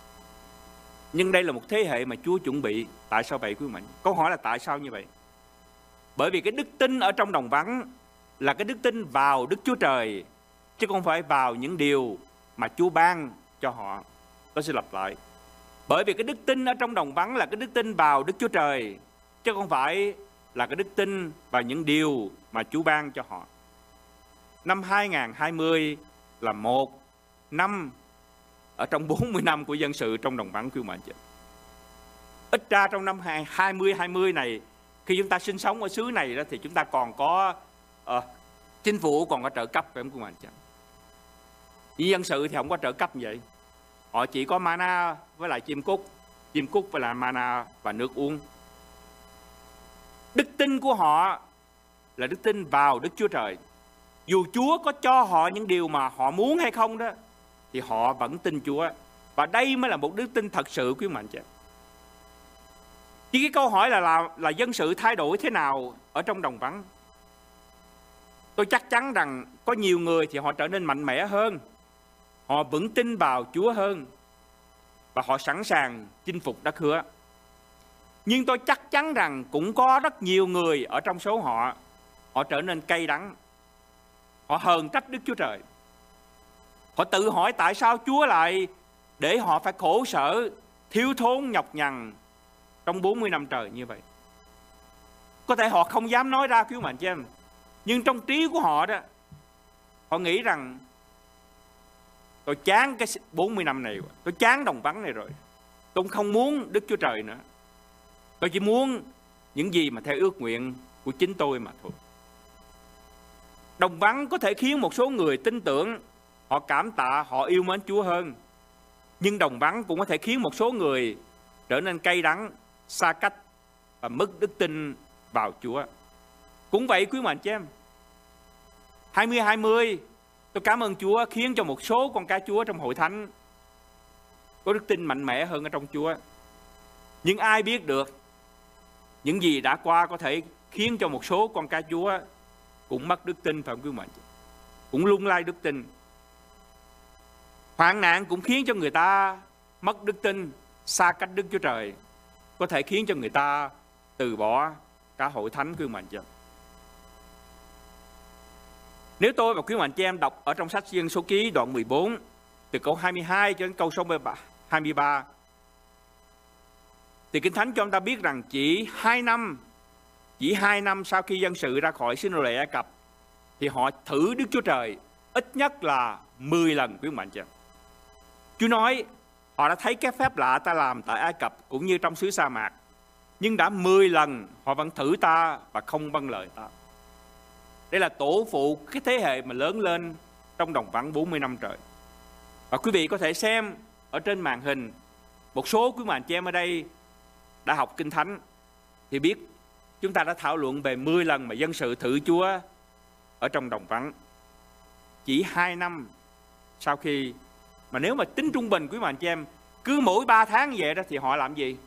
Nhưng đây là một thế hệ mà Chúa chuẩn bị. Tại sao vậy quý mạnh? Câu hỏi là tại sao như vậy? Bởi vì cái đức tin ở trong đồng vắng là cái đức tin vào Đức Chúa Trời chứ không phải vào những điều mà Chúa ban cho họ. Tôi sẽ lặp lại. Bởi vì cái đức tin ở trong đồng vắng là cái đức tin vào Đức Chúa Trời chứ không phải là cái đức tin vào những điều mà Chúa ban cho họ. Năm hai không hai không là một năm ở trong bốn mươi năm của dân sự trong đồng vắng quý mệnh. Ít ra trong năm hai không hai không này, khi chúng ta sinh sống ở xứ này đó thì chúng ta còn có à, chính phủ còn có trợ cấp, phải không quý mệnh? Vì dân sự thì không có trợ cấp như vậy. Họ chỉ có mana với lại chim cút, chim cút với lại mana và nước uống. Đức tin của họ là đức tin vào Đức Chúa Trời. Dù Chúa có cho họ những điều mà họ muốn hay không đó thì họ vẫn tin Chúa. Và đây mới là một đức tin thật sự quý mệnh chứ. Chỉ cái câu hỏi là, là là dân sự thay đổi thế nào ở trong đồng vắng. Tôi chắc chắn rằng có nhiều người thì họ trở nên mạnh mẽ hơn, họ vững tin vào Chúa hơn và họ sẵn sàng chinh phục đất hứa. Nhưng tôi chắc chắn rằng cũng có rất nhiều người ở trong số họ họ trở nên cay đắng, họ hờn trách Đức Chúa Trời. Họ tự hỏi tại sao Chúa lại để họ phải khổ sở, thiếu thốn, nhọc nhằn trong bốn mươi năm trời như vậy. Có thể họ không dám nói ra, cứu mạng cho em, nhưng trong trí của họ đó, họ nghĩ rằng tôi chán cái bốn mươi năm này rồi, tôi chán đồng vắng này rồi, tôi không muốn Đức Chúa Trời nữa, tôi chỉ muốn những gì mà theo ước nguyện của chính tôi mà thôi. Đồng vắng có thể khiến một số người tin tưởng, họ cảm tạ, họ yêu mến Chúa hơn. Nhưng đồng vắng cũng có thể khiến một số người trở nên cay đắng, xa cách và mất đức tin vào Chúa. Cũng vậy quý mệnh chị em, hai không hai không tôi cảm ơn Chúa khiến cho một số con cái Chúa trong hội thánh có đức tin mạnh mẽ hơn ở trong Chúa. Nhưng ai biết được những gì đã qua có thể khiến cho một số con cái Chúa cũng mất đức tin, phải không quý mệnh, cũng lung lay đức tin. Hoạn nạn cũng khiến cho người ta mất đức tin, xa cách Đức Chúa Trời, có thể khiến cho người ta từ bỏ cả hội thánh, quý mệnh chị em. Nếu tôi và quý mệnh chị em đọc ở trong sách Dân Số Ký đoạn mười bốn từ câu hai mươi hai cho đến câu số hai mươi ba, thì Kinh Thánh cho chúng ta biết rằng chỉ hai năm, chỉ hai năm sau khi dân sự ra khỏi xứ nô lệ Ai Cập, thì họ thử Đức Chúa Trời ít nhất là mười lần, quý mệnh chị em. Chúa nói họ đã thấy các phép lạ ta làm tại Ai Cập cũng như trong xứ sa mạc, nhưng đã mười lần họ vẫn thử ta và không vâng lời ta. Đây là tổ phụ cái thế hệ mà lớn lên trong đồng vắng bốn mươi năm trời. Và quý vị có thể xem ở trên màn hình, một số quý màn chị em ở đây đã học Kinh Thánh thì biết chúng ta đã thảo luận về mười lần mà dân sự thử Chúa ở trong đồng vắng. Chỉ hai năm sau khi, mà nếu mà tính trung bình quý màn chị em, cứ mỗi ba tháng vậy đó thì họ làm gì?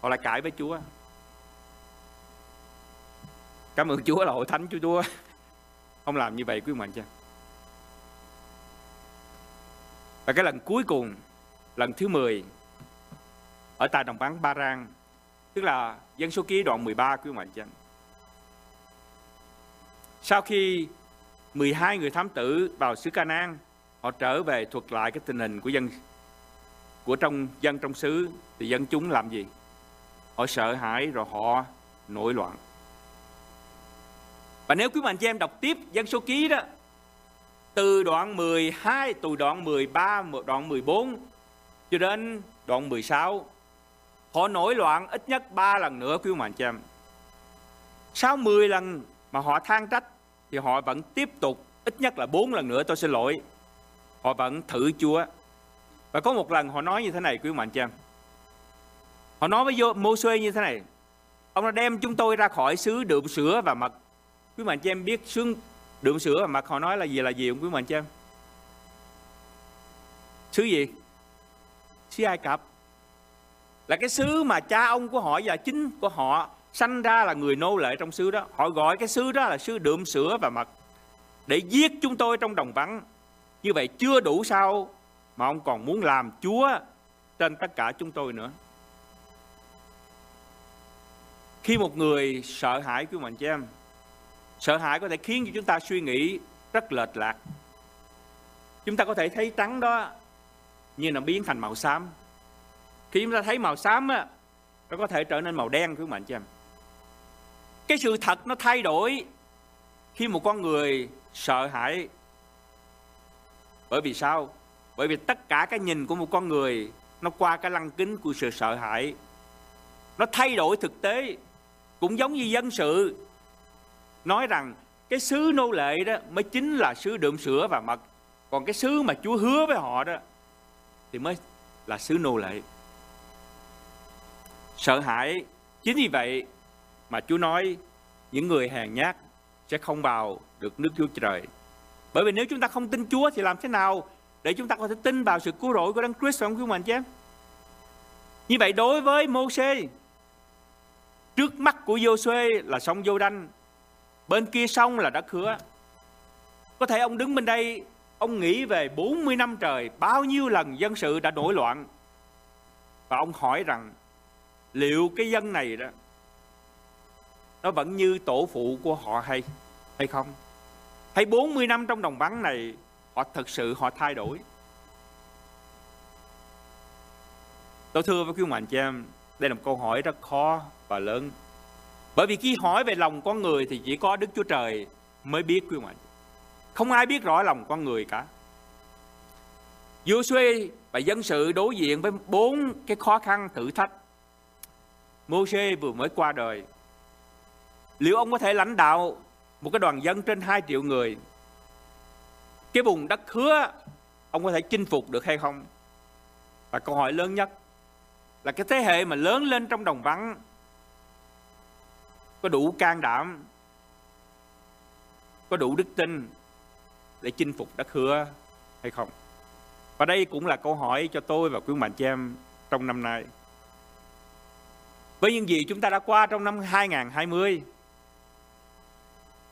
Họ lại cãi với Chúa. Cảm ơn Chúa là hội thánh Chúa Chúa không làm như vậy quý mệnh chứ. Và cái lần cuối cùng, lần thứ mười, ở tại đồng vắng Ba Rang, tức là Dân Số Ký đoạn mười ba quý mệnh chứ. Sau khi mười hai người thám tử vào xứ Canan, họ trở về thuật lại cái tình hình của dân của trong dân trong xứ, thì dân chúng làm gì? Họ sợ hãi rồi họ nổi loạn. Và nếu quý mạnh chị em đọc tiếp Dân Số Ký đó, từ đoạn mười hai, từ đoạn mười ba, đoạn mười bốn cho đến đoạn mười sáu, họ nổi loạn ít nhất ba lần nữa quý mạnh chị em. Sau mười lần mà họ than trách thì họ vẫn tiếp tục ít nhất là bốn lần nữa, tôi xin lỗi, họ vẫn thử Chúa. Và có một lần họ nói như thế này quý mạnh chị em. Họ nói với Mô-sê như thế này: ông đã đem chúng tôi ra khỏi xứ đượm sữa và mật. Quý mệnh cho em biết xương đượm sữa và mật họ nói là gì là gì không quý mệnh cho em? Xứ gì? Xứ Ai Cập. Là cái xứ mà cha ông của họ và chính của họ sanh ra là người nô lệ trong xứ đó. Họ gọi cái xứ đó là xứ đượm sữa và mật để giết chúng tôi trong đồng vắng. Như vậy chưa đủ sao mà ông còn muốn làm Chúa trên tất cả chúng tôi nữa. Khi một người sợ hãi quý mệnh cho em, sợ hãi có thể khiến cho chúng ta suy nghĩ rất lệch lạc. Chúng ta có thể thấy trắng đó như là biến thành màu xám. Khi chúng ta thấy màu xám á, nó có thể trở nên màu đen quý mệnh cho em. Cái sự thật nó thay đổi khi một con người sợ hãi. Bởi vì sao? Bởi vì tất cả cái nhìn của một con người nó qua cái lăng kính của sự sợ hãi. Nó thay đổi thực tế. Cũng giống như dân sự nói rằng cái xứ nô lệ đó mới chính là xứ đượm sữa và mật, còn cái xứ mà Chúa hứa với họ đó thì mới là xứ nô lệ. Sợ hãi. Chính vì vậy mà Chúa nói những người hèn nhát sẽ không vào được nước Chúa Trời. Bởi vì nếu chúng ta không tin Chúa thì làm thế nào để chúng ta có thể tin vào sự cứu rỗi của Đấng Christ không quý mệnh chứ? Như vậy đối với Mô-sê, trước mắt của Giô-suê là sông Giô-đanh, bên kia sông là đất hứa. Có thể ông đứng bên đây, ông nghĩ về bốn mươi năm trời, bao nhiêu lần dân sự đã nổi loạn. Và ông hỏi rằng liệu cái dân này đó nó vẫn như tổ phụ của họ hay hay không? Hay bốn mươi năm trong đồng vắng này họ thật sự họ thay đổi? Tôi thưa với quý ông bà anh chị em, đây là một câu hỏi rất khó và lớn. Bởi vì khi hỏi về lòng con người thì chỉ có Đức Chúa Trời mới biết, quý ông bà anh chị. Không ai biết rõ lòng con người cả. Giô-suê và dân sự đối diện với bốn cái khó khăn thử thách. Mô-sê vừa mới qua đời. Liệu ông có thể lãnh đạo một cái đoàn dân trên hai triệu người? Cái vùng đất hứa ông có thể chinh phục được hay không? Và câu hỏi lớn nhất là cái thế hệ mà lớn lên trong đồng vắng có đủ can đảm, có đủ đức tin để chinh phục đất hứa hay không? Và đây cũng là câu hỏi cho tôi và quý ông bà chị em trong năm nay. Với những gì chúng ta đã qua trong năm hai không hai không,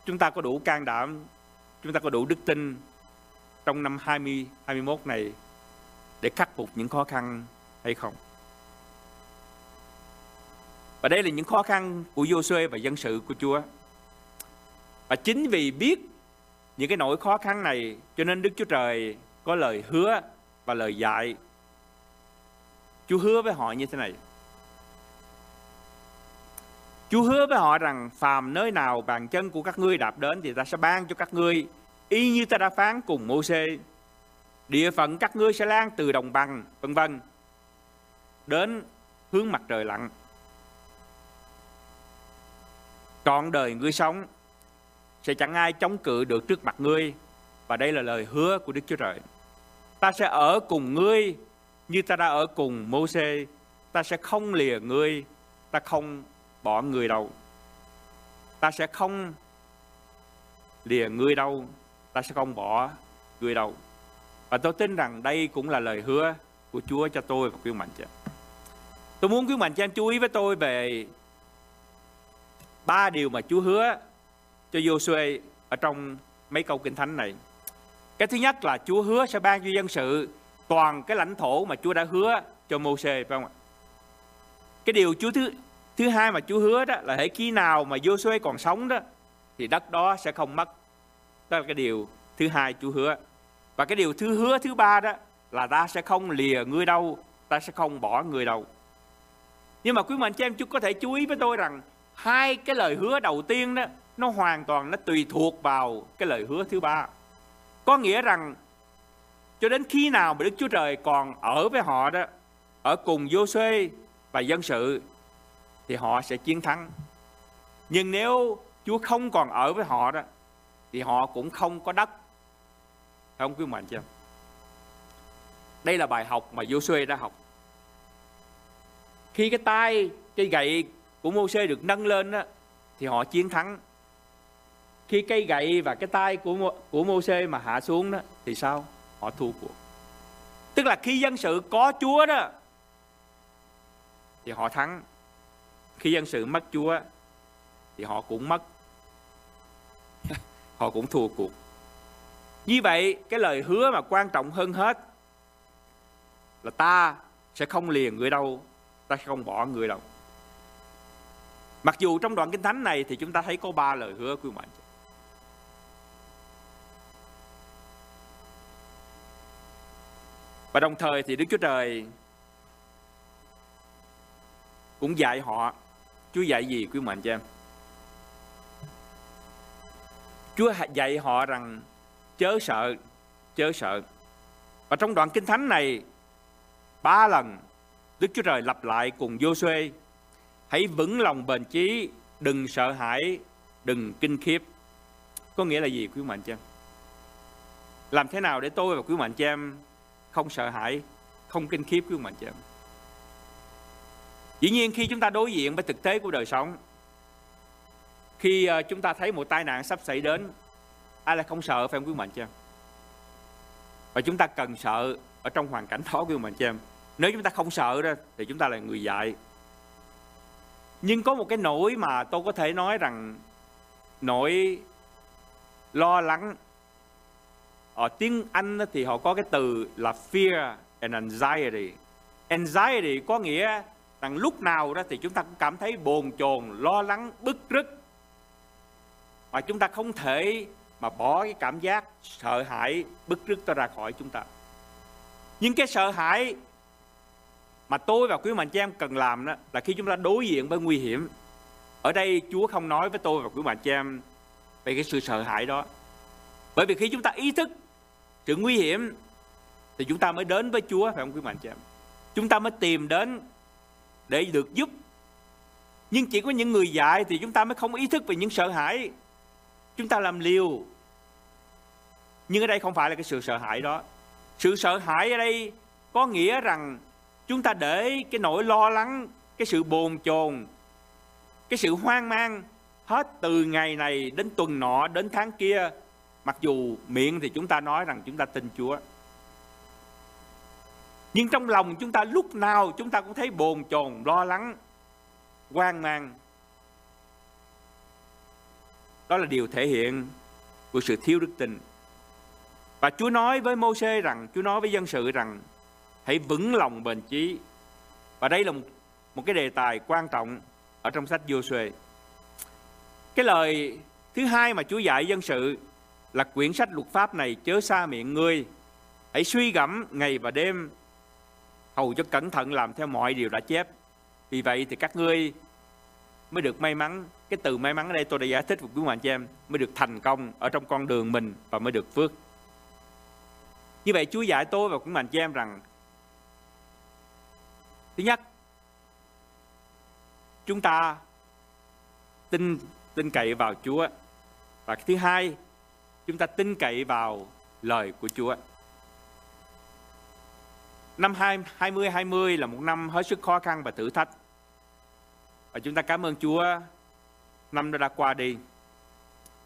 chúng ta có đủ can đảm, chúng ta có đủ đức tin trong năm hai không hai mốt này để khắc phục những khó khăn hay không? Và đây là những khó khăn của Giô-suê và dân sự của Chúa. Và chính vì biết những cái nỗi khó khăn này cho nên Đức Chúa Trời có lời hứa và lời dạy. Chúa hứa với họ như thế này. Chúa hứa với họ rằng phàm nơi nào bàn chân của các ngươi đạp đến thì ta sẽ ban cho các ngươi y như ta đã phán cùng Mô-sê. Địa phận các ngươi sẽ lan từ đồng bằng vân vân đến hướng mặt trời lặn. Trọn đời ngươi sống sẽ chẳng ai chống cự được trước mặt ngươi. Và đây là lời hứa của Đức Chúa Trời. Ta sẽ ở cùng ngươi như ta đã ở cùng Mô-sê. Ta sẽ không lìa ngươi, ta không bỏ ngươi đâu. Ta sẽ không lìa ngươi đâu, ta sẽ không bỏ ngươi đâu. Và tôi tin rằng đây cũng là lời hứa của Chúa cho tôi và quý ông bà anh chị em. Tôi muốn quý ông bà anh chị em chú ý với tôi về ba điều mà Chúa hứa cho Giô-suê ở trong mấy câu Kinh Thánh này. Cái thứ nhất là Chúa hứa sẽ ban cho dân sự toàn cái lãnh thổ mà Chúa đã hứa cho Mô-sê, phải không ạ? Cái điều Chúa thứ thứ hai mà Chúa hứa đó là hễ khi nào mà Giô-suê còn sống đó thì đất đó sẽ không mất. Đó là cái điều thứ hai Chúa hứa. Và cái điều thứ hứa thứ ba đó là ta sẽ không lìa ngươi đâu, ta sẽ không bỏ ngươi đâu. Nhưng mà quý ông bà anh chị em chú có thể chú ý với tôi rằng hai cái lời hứa đầu tiên đó nó hoàn toàn nó tùy thuộc vào cái lời hứa thứ ba. Có nghĩa rằng cho đến khi nào mà Đức Chúa Trời còn ở với họ đó, ở cùng Giô-suê và dân sự thì họ sẽ chiến thắng. Nhưng nếu Chúa không còn ở với họ đó thì họ cũng không có đất. Không quý mạnh chưa? Đây là bài học mà Giô-suê đã học. Khi cái tay, cái gậy của Mô-sê được nâng lên đó, thì họ chiến thắng. Khi cây gậy và cái tay của của Mô-sê mà hạ xuống đó thì sao? Họ thua cuộc. Tức là khi dân sự có Chúa đó thì họ thắng. Khi dân sự mất Chúa thì họ cũng mất. Họ cũng thua cuộc. Như vậy cái lời hứa mà quan trọng hơn hết là ta sẽ không lìa người đâu, ta sẽ không bỏ người đâu. Mặc dù trong đoạn Kinh Thánh này thì chúng ta thấy có ba lời hứa quý ông bà anh chị. Và đồng thời thì Đức Chúa Trời cũng dạy họ. Chúa dạy gì quý ông bà anh chị em? Chúa dạy họ rằng chớ sợ, chớ sợ. Và trong đoạn Kinh Thánh này ba lần Đức Chúa Trời lặp lại cùng Giô-suê: hãy vững lòng bền chí, đừng sợ hãi, đừng kinh khiếp. Có nghĩa là gì quý ông bà anh chị em? Làm thế nào để tôi và quý ông bà anh chị em không sợ hãi, không kinh khiếp quý ông bà anh chị em? Dĩ nhiên khi chúng ta đối diện với thực tế của đời sống, khi chúng ta thấy một tai nạn sắp xảy đến, ai là không sợ, phải không quý ông bà anh chị em? Và chúng ta cần sợ ở trong hoàn cảnh đó quý ông bà anh chị em. Nếu chúng ta không sợ đó thì chúng ta là người dại. Nhưng có một cái nỗi mà tôi có thể nói rằng nỗi lo lắng. Ở tiếng Anh thì họ có cái từ là fear and anxiety. Anxiety có nghĩa rằng lúc nào đó thì chúng ta cũng cảm thấy bồn chồn, lo lắng, bức rứt. Và chúng ta không thể mà bỏ cái cảm giác sợ hãi bức rứt ta ra khỏi chúng ta. Nhưng cái sợ hãi mà tôi và quý mạnh chị em cần làm đó là khi chúng ta đối diện với nguy hiểm. Ở đây Chúa không nói với tôi và quý mạnh chị em về cái sự sợ hãi đó. Bởi vì khi chúng ta ý thức sự nguy hiểm thì chúng ta mới đến với Chúa, phải không quý mạnh chị em? Chúng ta mới tìm đến để được giúp. Nhưng chỉ có những người dại thì chúng ta mới không ý thức về những sợ hãi. Chúng ta làm liều. Nhưng ở đây không phải là cái sự sợ hãi đó. Sự sợ hãi ở đây có nghĩa rằng chúng ta để cái nỗi lo lắng, cái sự bồn chồn, cái sự hoang mang hết từ ngày này đến tuần nọ, đến tháng kia. Mặc dù miệng thì chúng ta nói rằng chúng ta tin Chúa, nhưng trong lòng chúng ta lúc nào chúng ta cũng thấy bồn chồn, lo lắng, hoang mang. Đó là điều thể hiện của sự thiếu đức tin. Và Chúa nói với Mô-sê rằng, Chúa nói với dân sự rằng hãy vững lòng bền chí. Và đây là một, một cái đề tài quan trọng ở trong sách Giô-suê. Cái lời thứ hai mà Chúa dạy dân sự là quyển sách luật pháp này chớ xa miệng ngươi, hãy suy gẫm ngày và đêm, hầu cho cẩn thận làm theo mọi điều đã chép, vì vậy thì các ngươi mới được may mắn. Cái từ may mắn ở đây tôi đã giải thích với quý mạnh chị em, mới được thành công ở trong con đường mình và mới được phước. Như vậy Chúa dạy tôi và quý mạnh chị em rằng thứ nhất, chúng ta tin tin cậy vào Chúa, và thứ hai, chúng ta tin cậy vào lời của Chúa. Năm hai không hai không là một năm hết sức khó khăn và thử thách. Và chúng ta cảm ơn Chúa, năm đã qua đi.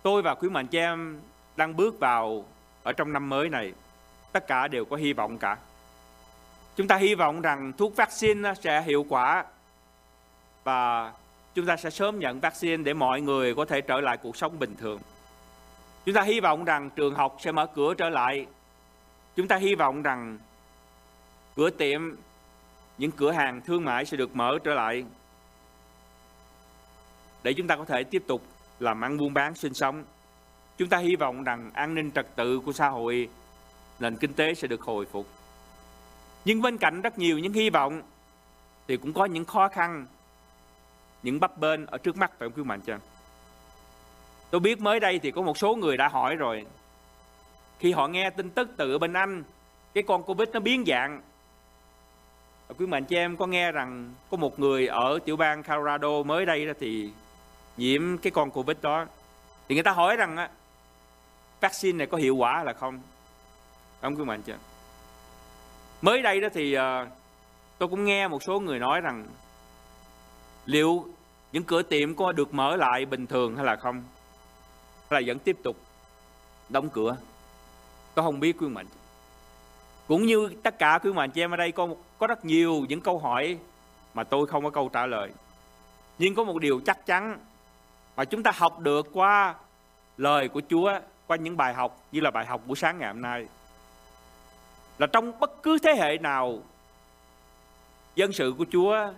Tôi và quý mạnh chị em đang bước vào ở trong năm mới này, tất cả đều có hy vọng cả. Chúng ta hy vọng rằng thuốc vaccine sẽ hiệu quả và chúng ta sẽ sớm nhận vaccine để mọi người có thể trở lại cuộc sống bình thường. Chúng ta hy vọng rằng trường học sẽ mở cửa trở lại. Chúng ta hy vọng rằng cửa tiệm, những cửa hàng thương mại sẽ được mở trở lại để chúng ta có thể tiếp tục làm ăn buôn bán sinh sống. Chúng ta hy vọng rằng an ninh trật tự của xã hội, nền kinh tế sẽ được hồi phục. Nhưng bên cạnh rất nhiều những hy vọng thì cũng có những khó khăn, những bấp bênh ở trước mắt, phải không quý mạnh chị em? Tôi biết mới đây thì có một số người đã hỏi rồi, khi họ nghe tin tức từ bên Anh, cái con Covid nó biến dạng. Và quý mạnh chị em có nghe rằng có một người ở tiểu bang Colorado mới đây đó thì nhiễm cái con Covid đó. Thì người ta hỏi rằng á, vaccine này có hiệu quả là không? Không quý mạnh chị em. Mới đây đó thì tôi cũng nghe một số người nói rằng liệu những cửa tiệm có được mở lại bình thường hay là không? Hay là vẫn tiếp tục đóng cửa? Tôi không biết quý mạnh. Cũng như tất cả quý mạnh chị em ở đây, có, có rất nhiều những câu hỏi mà tôi không có câu trả lời. Nhưng có một điều chắc chắn mà chúng ta học được qua lời của Chúa, qua những bài học như là bài học buổi sáng ngày hôm nay, là trong bất cứ thế hệ nào, dân sự của Chúa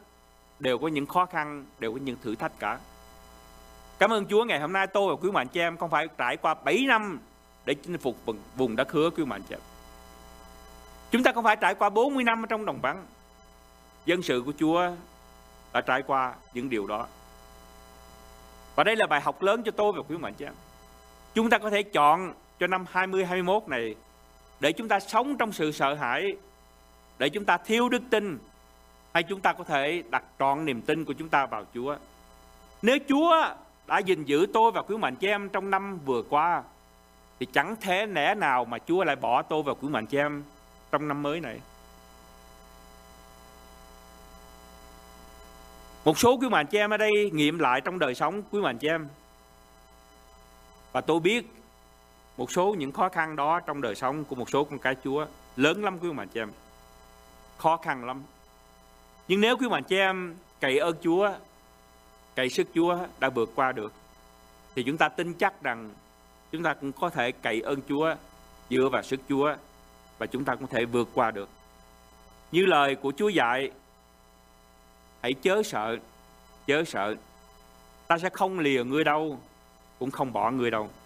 đều có những khó khăn, đều có những thử thách cả. Cảm ơn Chúa, ngày hôm nay tôi và quý mạnh chị em không phải trải qua bảy năm để chinh phục vùng đất hứa, quý mạnh chị em. Chúng ta không phải trải qua bốn mươi năm trong đồng vắng. Dân sự của Chúa đã trải qua những điều đó. Và đây là bài học lớn cho tôi và quý mạnh chị em. Chúng ta có thể chọn cho năm hai không hai mốt này để chúng ta sống trong sự sợ hãi, để chúng ta thiếu đức tin, hay chúng ta có thể đặt trọn niềm tin của chúng ta vào Chúa. Nếu Chúa đã gìn giữ tôi và quý mạnh chị em trong năm vừa qua, thì chẳng thể lẽ nào mà Chúa lại bỏ tôi và quý mạnh chị em trong năm mới này. Một số quý mạnh chị em ở đây nghiệm lại trong đời sống quý mạnh chị em. Và tôi biết một số những khó khăn đó trong đời sống của một số con cái Chúa lớn lắm quý mạnh chị em. Khó khăn lắm. Nhưng nếu quý mạnh chị em cậy ơn Chúa, cậy sức Chúa đã vượt qua được, thì chúng ta tin chắc rằng chúng ta cũng có thể cậy ơn Chúa, dựa vào sức Chúa, và chúng ta cũng có thể vượt qua được. Như lời của Chúa dạy, hãy chớ sợ, chớ sợ. Ta sẽ không lìa ngươi đâu, cũng không bỏ người đâu.